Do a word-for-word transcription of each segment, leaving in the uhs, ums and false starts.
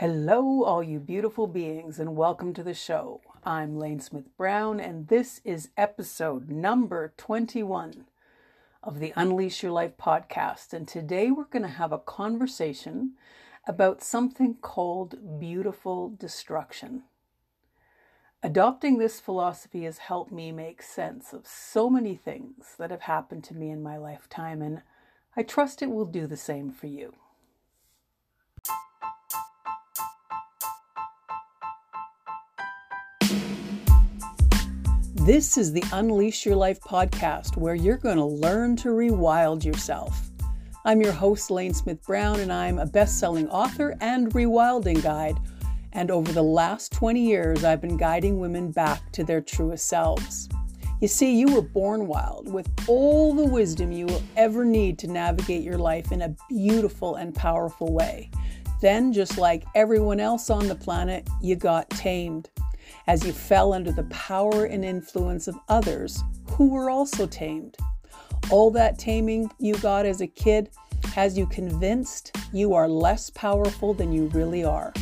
Hello, all you beautiful beings, and welcome to the show. I'm Lane Smith-Brown, and this is episode number twenty-one of the Unleash Your Life podcast. And today we're going to have a conversation about something called beautiful destruction. Adopting this philosophy has helped me make sense of so many things that have happened to me in my lifetime, and I trust it will do the same for you. This is the Unleash Your Life podcast, where you're going to learn to rewild yourself. I'm your host, Lane Smith-Brown, and I'm a best-selling author and rewilding guide. And over the last twenty years, I've been guiding women back to their truest selves. You see, you were born wild with all the wisdom you will ever need to navigate your life in a beautiful and powerful way. Then, just like everyone else on the planet, you got tamed as you fell under the power and influence of others who were also tamed. All that taming you got as a kid has you convinced you are less powerful than you really are.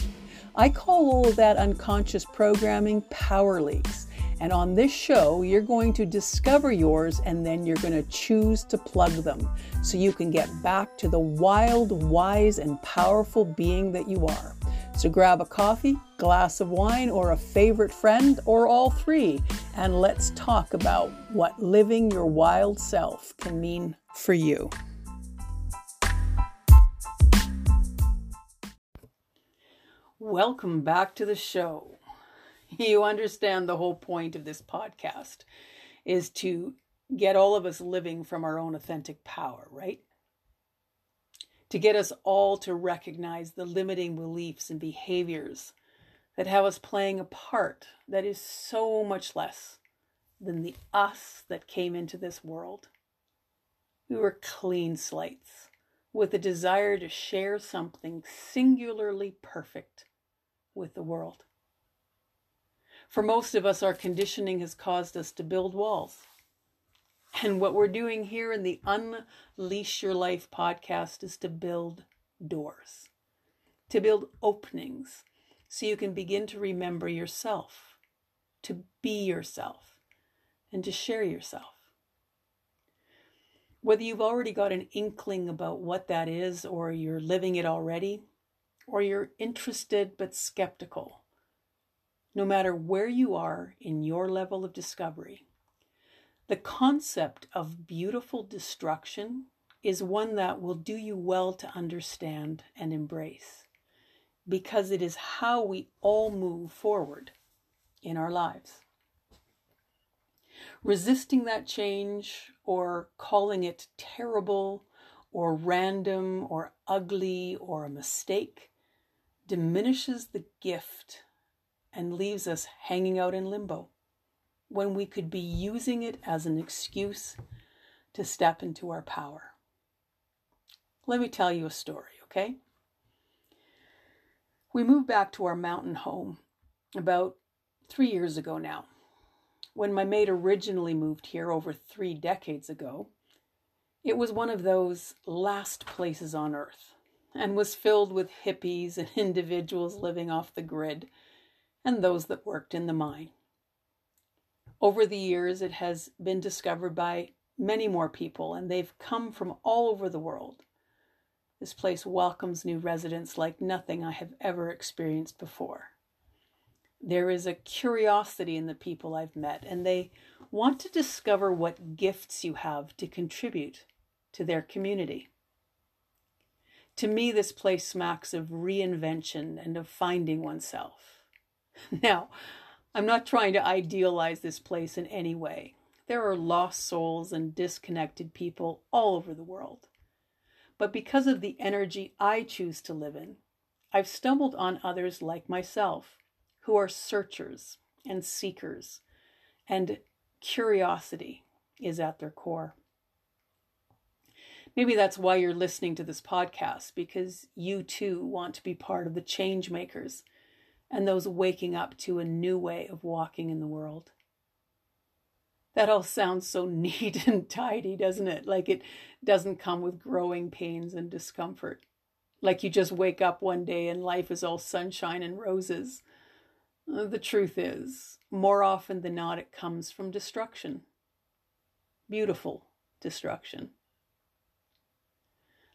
I call all of that unconscious programming power leaks. And on this show, you're going to discover yours, and then you're going to choose to plug them so you can get back to the wild, wise, and powerful being that you are. So grab a coffee, glass of wine, or a favorite friend, or all three, and let's talk about what living your wild self can mean for you. Welcome back to the show. You understand the whole point of this podcast is to get all of us living from our own authentic power, right? To get us all to recognize the limiting beliefs and behaviors that have us playing a part that is so much less than the us that came into this world. We were clean slates with a desire to share something singularly perfect with the world. For most of us, our conditioning has caused us to build walls. And what we're doing here in the Unleash Your Life podcast is to build doors, to build openings so you can begin to remember yourself, to be yourself, and to share yourself. Whether you've already got an inkling about what that is, or you're living it already, or you're interested but skeptical, no matter where you are in your level of discovery, the concept of beautiful destruction is one that will do you well to understand and embrace, because it is how we all move forward in our lives. Resisting that change, or calling it terrible or random or ugly or a mistake, diminishes the gift and leaves us hanging out in limbo, when we could be using it as an excuse to step into our power. Let me tell you a story, okay? We moved back to our mountain home about three years ago now. When my mate originally moved here over three decades ago, it was one of those last places on earth, and was filled with hippies and individuals living off the grid, and those that worked in the mine. Over the years, it has been discovered by many more people, and they've come from all over the world. This place welcomes new residents like nothing I have ever experienced before. There is a curiosity in the people I've met, and they want to discover what gifts you have to contribute to their community. To me, this place smacks of reinvention and of finding oneself. Now, I'm not trying to idealize this place in any way. There are lost souls and disconnected people all over the world. But because of the energy I choose to live in, I've stumbled on others like myself who are searchers and seekers, and curiosity is at their core. Maybe that's why you're listening to this podcast, because you too want to be part of the change makers and those waking up to a new way of walking in the world. That all sounds so neat and tidy, doesn't it? Like it doesn't come with growing pains and discomfort. like you just wake up one day and life is all sunshine and roses. The truth is, more often than not, it comes from destruction. Beautiful destruction.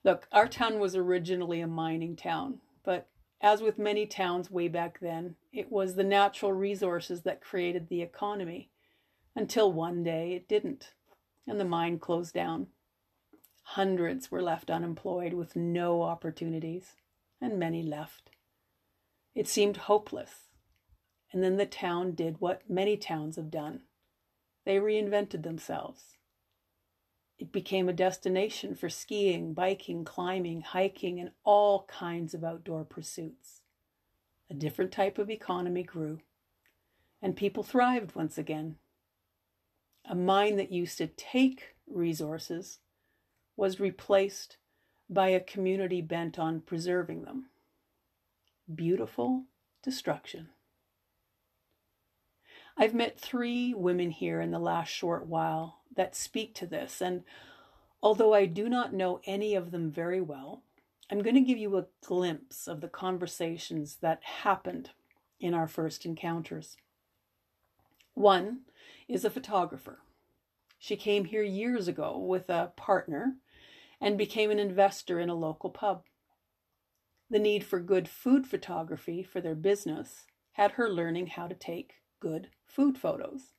Look, our town was originally a mining town, but as with many towns way back then, it was the natural resources that created the economy, until one day it didn't, and the mine closed down. Hundreds were left unemployed with no opportunities, and many left. It seemed hopeless, and then the town did what many towns have done. They reinvented themselves. It became a destination for skiing, biking, climbing, hiking, and all kinds of outdoor pursuits. A different type of economy grew, and people thrived once again. A mine that used to take resources was replaced by a community bent on preserving them. Beautiful destruction. I've met three women here in the last short while that speak to this, and although I do not know any of them very well, I'm going to give you a glimpse of the conversations that happened in our first encounters. One is a photographer. She came here years ago with a partner and became an investor in a local pub. The need for good food photography for their business had her learning how to take good food photos.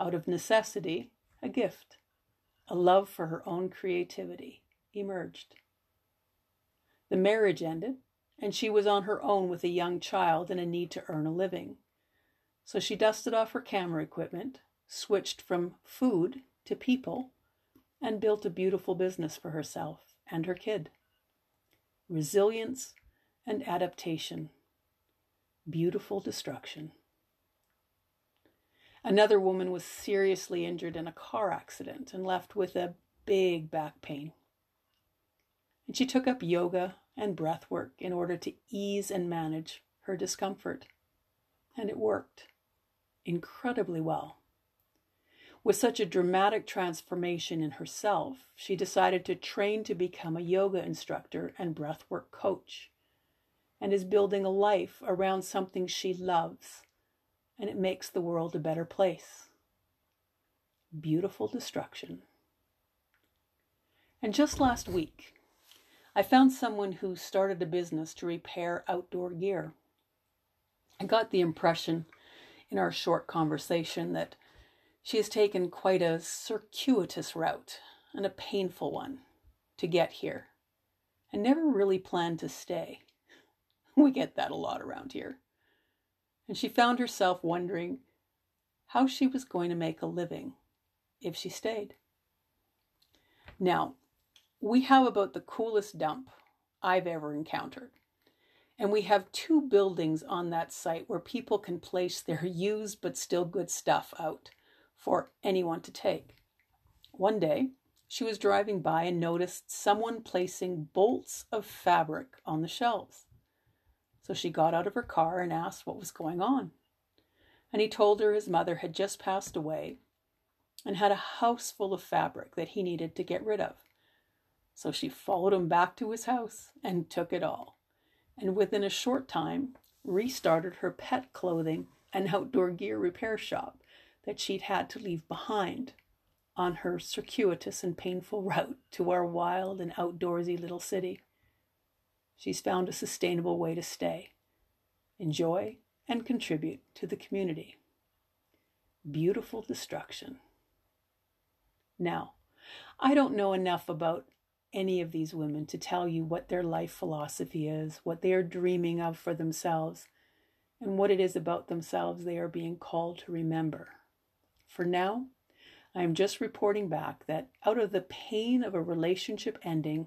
Out of necessity, a gift, a love for her own creativity emerged. The marriage ended, and she was on her own with a young child and a need to earn a living. So she dusted off her camera equipment, switched from food to people, and built a beautiful business for herself and her kid. Resilience and adaptation. Beautiful destruction. Another woman was seriously injured in a car accident and left with a big back pain. And she took up yoga and breath work in order to ease and manage her discomfort. And it worked incredibly well. With such a dramatic transformation in herself, she decided to train to become a yoga instructor and breathwork coach, and is building a life around something she loves, and it makes the world a better place. Beautiful destruction. And just last week, I found someone who started a business to repair outdoor gear. I got the impression in our short conversation that she has taken quite a circuitous route, and a painful one, to get here, and never really planned to stay. We get that a lot around here. And she found herself wondering how she was going to make a living if she stayed. Now, we have about the coolest dump I've ever encountered. And we have two buildings on that site where people can place their used but still good stuff out for anyone to take. One day, she was driving by and noticed someone placing bolts of fabric on the shelves. So she got out of her car and asked what was going on. And he told her his mother had just passed away and had a house full of fabric that he needed to get rid of. So she followed him back to his house and took it all. And within a short time, restarted her pet clothing and outdoor gear repair shop that she'd had to leave behind on her circuitous and painful route to our wild and outdoorsy little city. She's found a sustainable way to stay, enjoy, and contribute to the community. Beautiful destruction. Now, I don't know enough about any of these women to tell you what their life philosophy is, what they are dreaming of for themselves, and what it is about themselves they are being called to remember. For now, I am just reporting back that out of the pain of a relationship ending,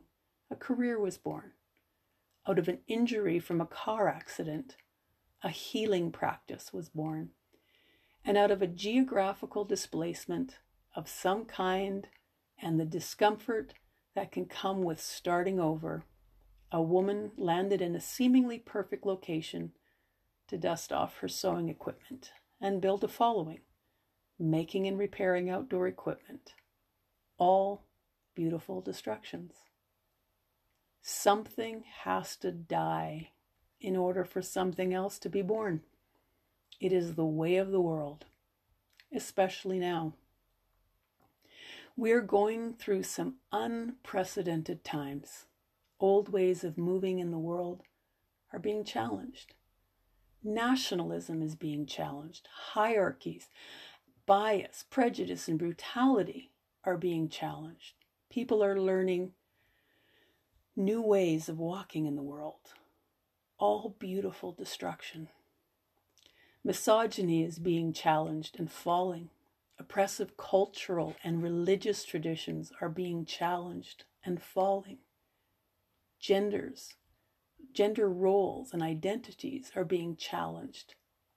a career was born. Out of an injury from a car accident, a healing practice was born. And out of a geographical displacement of some kind and the discomfort that can come with starting over, a woman landed in a seemingly perfect location to dust off her sewing equipment and build a following, making and repairing outdoor equipment. All beautiful destructions. Something has to die in order for something else to be born. It is the way of the world, especially now. We're going through some unprecedented times. Old ways of moving in the world are being challenged. Nationalism is being challenged. Hierarchies, bias, prejudice, and brutality are being challenged. People are learning new ways of walking in the world. All beautiful destruction. Misogyny is being challenged and falling. Oppressive cultural and religious traditions are being challenged and falling. Genders, gender roles and identities are being challenged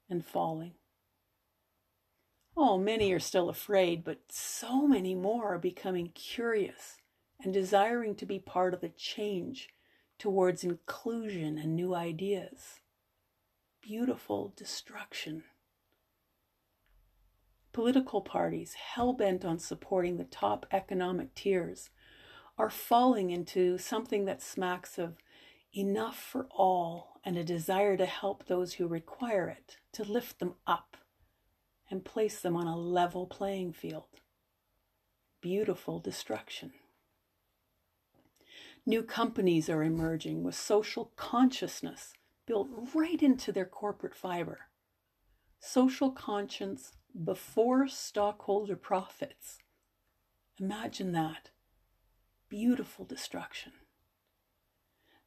and falling. Oh, many are still afraid, but so many more are becoming curious and desiring to be part of the change towards inclusion and new ideas. Beautiful destruction. Political parties hell-bent on supporting the top economic tiers are falling into something that smacks of enough for all and a desire to help those who require it, to lift them up and place them on a level playing field. Beautiful destruction. New companies are emerging with social consciousness built right into their corporate fiber. Social conscience before stockholder profits. Imagine that. Beautiful destruction.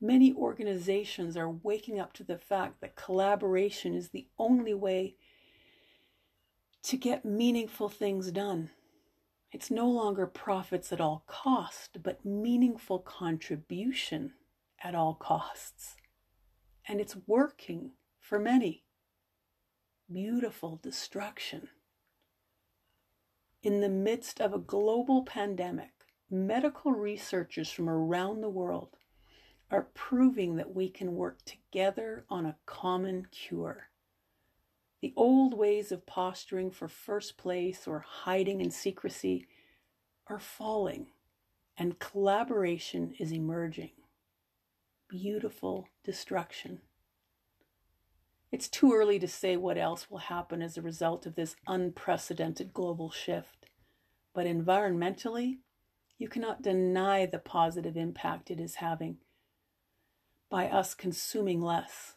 Many organizations are waking up to the fact that collaboration is the only way to get meaningful things done. It's no longer profits at all cost, but meaningful contribution at all costs. And it's working for many. Beautiful destruction. In the midst of a global pandemic, medical researchers from around the world are proving that we can work together on a common cure. The old ways of posturing for first place or hiding in secrecy are falling, and collaboration is emerging. Beautiful destruction. It's too early to say what else will happen as a result of this unprecedented global shift, but environmentally, you cannot deny the positive impact it is having by us consuming less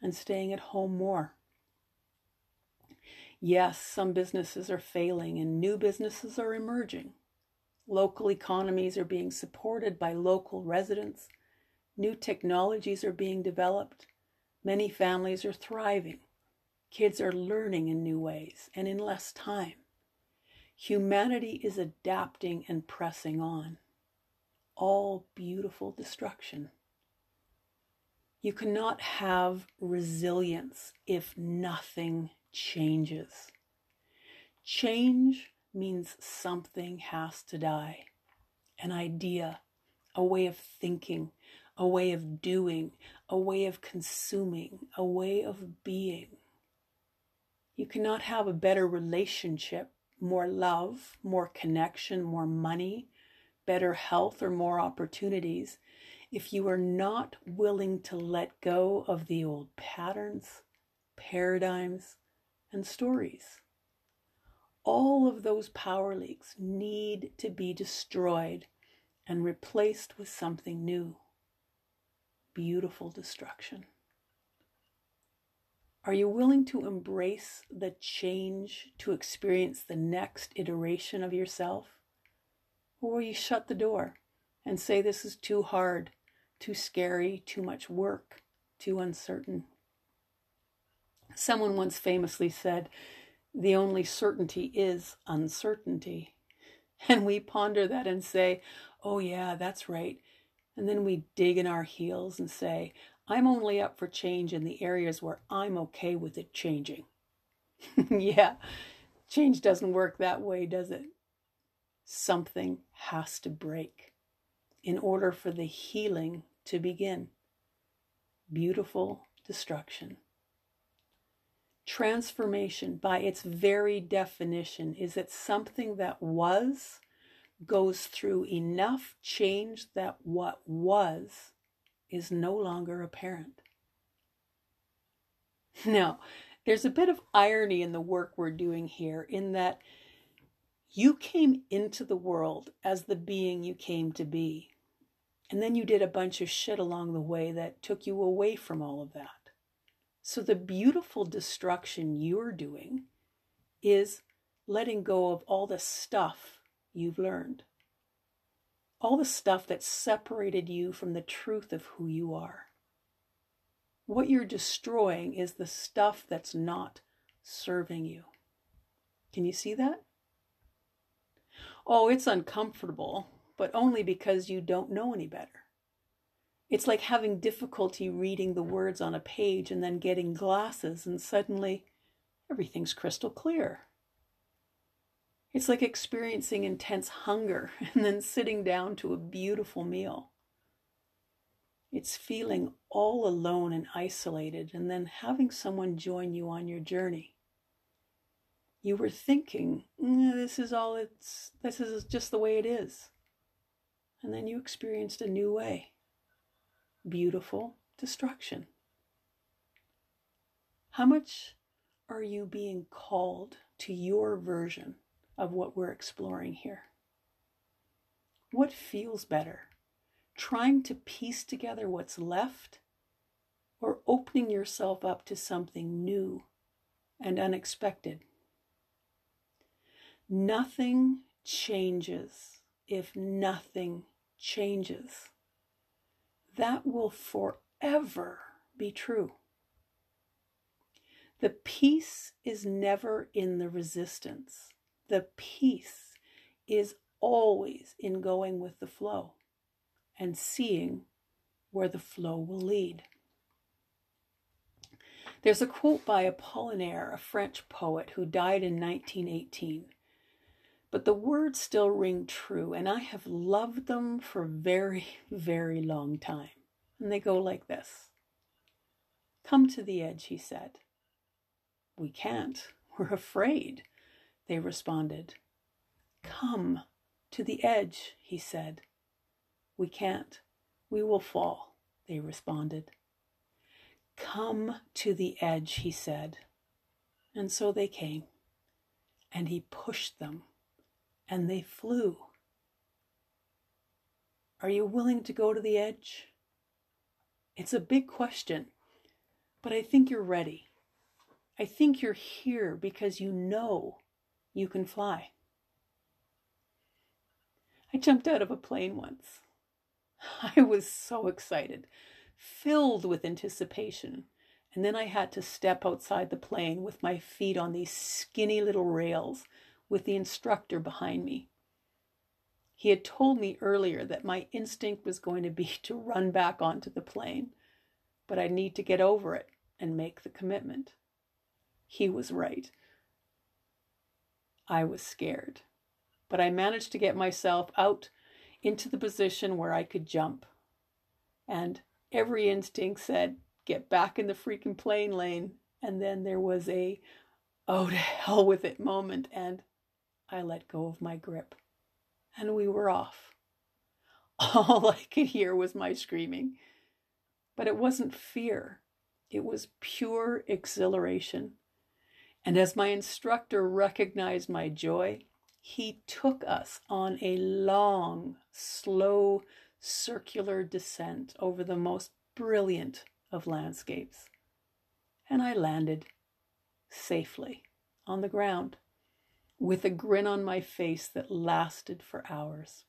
and staying at home more. Yes, some businesses are failing and new businesses are emerging. Local economies are being supported by local residents. New technologies are being developed. Many families are thriving. Kids are learning in new ways and in less time. Humanity is adapting and pressing on. All beautiful destruction. You cannot have resilience if nothing changes. Change means something has to die. An idea, a way of thinking, a way of doing, a way of consuming, a way of being. You cannot have a better relationship, more love, more connection, more money, better health, or more opportunities if you are not willing to let go of the old patterns, paradigms, and stories. All of those power leaks need to be destroyed and replaced with something new. Beautiful destruction. Are you willing to embrace the change to experience the next iteration of yourself? Or will you shut the door and say this is too hard, too scary, too much work, too uncertain? Someone once famously said, "The only certainty is uncertainty." And we ponder that and say, "Oh yeah, that's right." And then we dig in our heels and say, "I'm only up for change in the areas where I'm okay with it changing." Yeah, change doesn't work that way, does it? Something has to break in order for the healing to begin. Beautiful destruction. Transformation, by its very definition, is that something that was goes through enough change that what was is no longer apparent. Now, there's a bit of irony in the work we're doing here, in that you came into the world as the being you came to be, and then you did a bunch of shit along the way that took you away from all of that. So the beautiful destruction you're doing is letting go of all the stuff you've learned, all the stuff that separated you from the truth of who you are. What you're destroying is the stuff that's not serving you. Can you see that? Oh, it's uncomfortable, but only because you don't know any better. It's like having difficulty reading the words on a page and then getting glasses and suddenly everything's crystal clear. It's like experiencing intense hunger and then sitting down to a beautiful meal. It's feeling all alone and isolated and then having someone join you on your journey. You were thinking, mm, this is all it's, this is just the way it is. And then you experienced a new way. Beautiful destruction. How much are you being called to your version of what we're exploring here? What feels better? Trying to piece together what's left, or opening yourself up to something new and unexpected? Nothing changes if nothing changes. That will forever be true. The peace is never in the resistance. The peace is always in going with the flow and seeing where the flow will lead. There's a quote by Apollinaire, a French poet who died in nineteen eighteen. But the words still ring true, and I have loved them for a very, very long time. And they go like this. Come to the edge, he said. We can't. We're afraid, they responded. Come to the edge, he said. We can't. We will fall, they responded. Come to the edge, he said. And so they came, and he pushed them. And they flew. Are you willing to go to the edge? It's a big question, but I think you're ready. I think you're here because you know you can fly. I jumped out of a plane once. I was so excited, filled with anticipation. And then I had to step outside the plane with my feet on these skinny little rails, with the instructor behind me. He had told me earlier that my instinct was going to be to run back onto the plane, but I need to get over it and make the commitment. He was right. I was scared, but I managed to get myself out into the position where I could jump. And every instinct said, get back in the freaking plane, Lane. And then there was a, oh, to hell with it moment, and I let go of my grip, and we were off. All I could hear was my screaming. But it wasn't fear. It was pure exhilaration. And as my instructor recognized my joy, he took us on a long, slow, circular descent over the most brilliant of landscapes. And I landed safely on the ground, with a grin on my face that lasted for hours.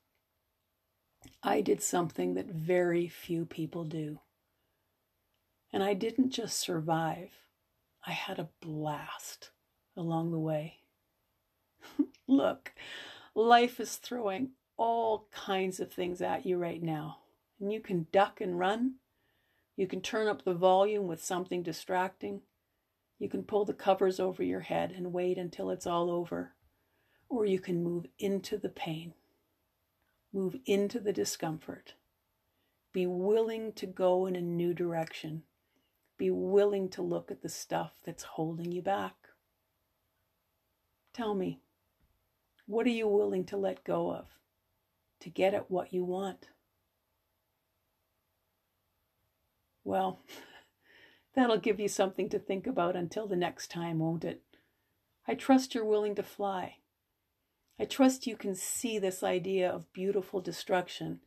I did something that very few people do. And I didn't just survive, I had a blast along the way. Look, life is throwing all kinds of things at you right now. And you can duck and run. You can turn up the volume with something distracting. You can pull the covers over your head and wait until it's all over. Or you can move into the pain, move into the discomfort, be willing to go in a new direction, be willing to look at the stuff that's holding you back. Tell me, what are you willing to let go of to get at what you want? Well, that'll give you something to think about until the next time, won't it? I trust you're willing to fly. I trust you can see this idea of beautiful destruction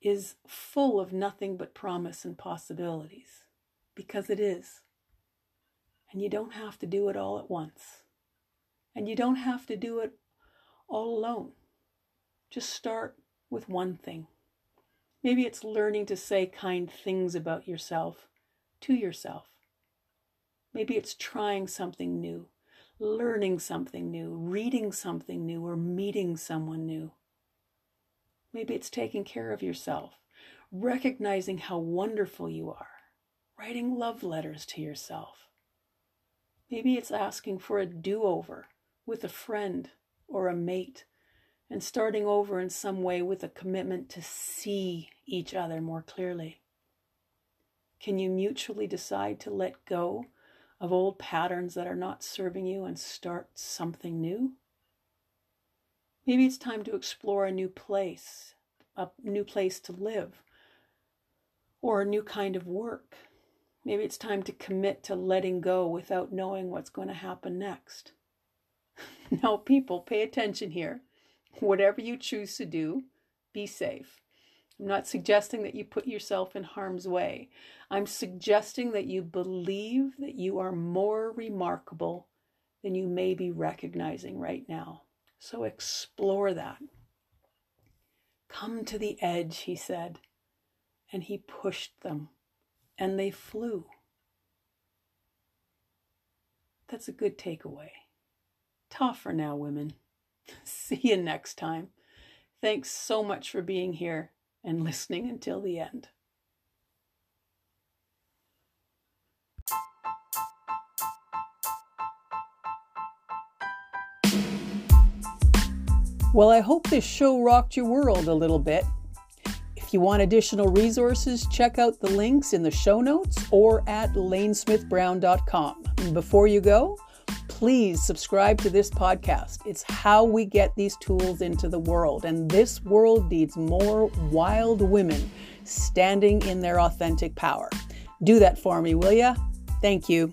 is full of nothing but promise and possibilities, because it is. And you don't have to do it all at once. And you don't have to do it all alone. Just start with one thing. Maybe it's learning to say kind things about yourself to yourself. Maybe it's trying something new, learning something new, reading something new, or meeting someone new. Maybe it's taking care of yourself, recognizing how wonderful you are, writing love letters to yourself. Maybe it's asking for a do-over with a friend or a mate and starting over in some way with a commitment to see each other more clearly. Can you mutually decide to let go of old patterns that are not serving you and start something new? Maybe it's time to explore a new place, a new place to live, or a new kind of work. Maybe it's time to commit to letting go without knowing what's going to happen next. Now, people, pay attention here. Whatever you choose to do, be safe. I'm not suggesting that you put yourself in harm's way. I'm suggesting that you believe that you are more remarkable than you may be recognizing right now. So explore that. Come to the edge, he said, and he pushed them, and they flew. That's a good takeaway. Ta for now, women. See you next time. Thanks so much for being here and listening until the end. Well, I hope this show rocked your world a little bit. If you want additional resources, check out the links in the show notes or at Lane Smith Brown dot com. And before you go, please subscribe to this podcast. It's how we get these tools into the world, and this world needs more wild women standing in their authentic power. Do that for me, will ya? Thank you.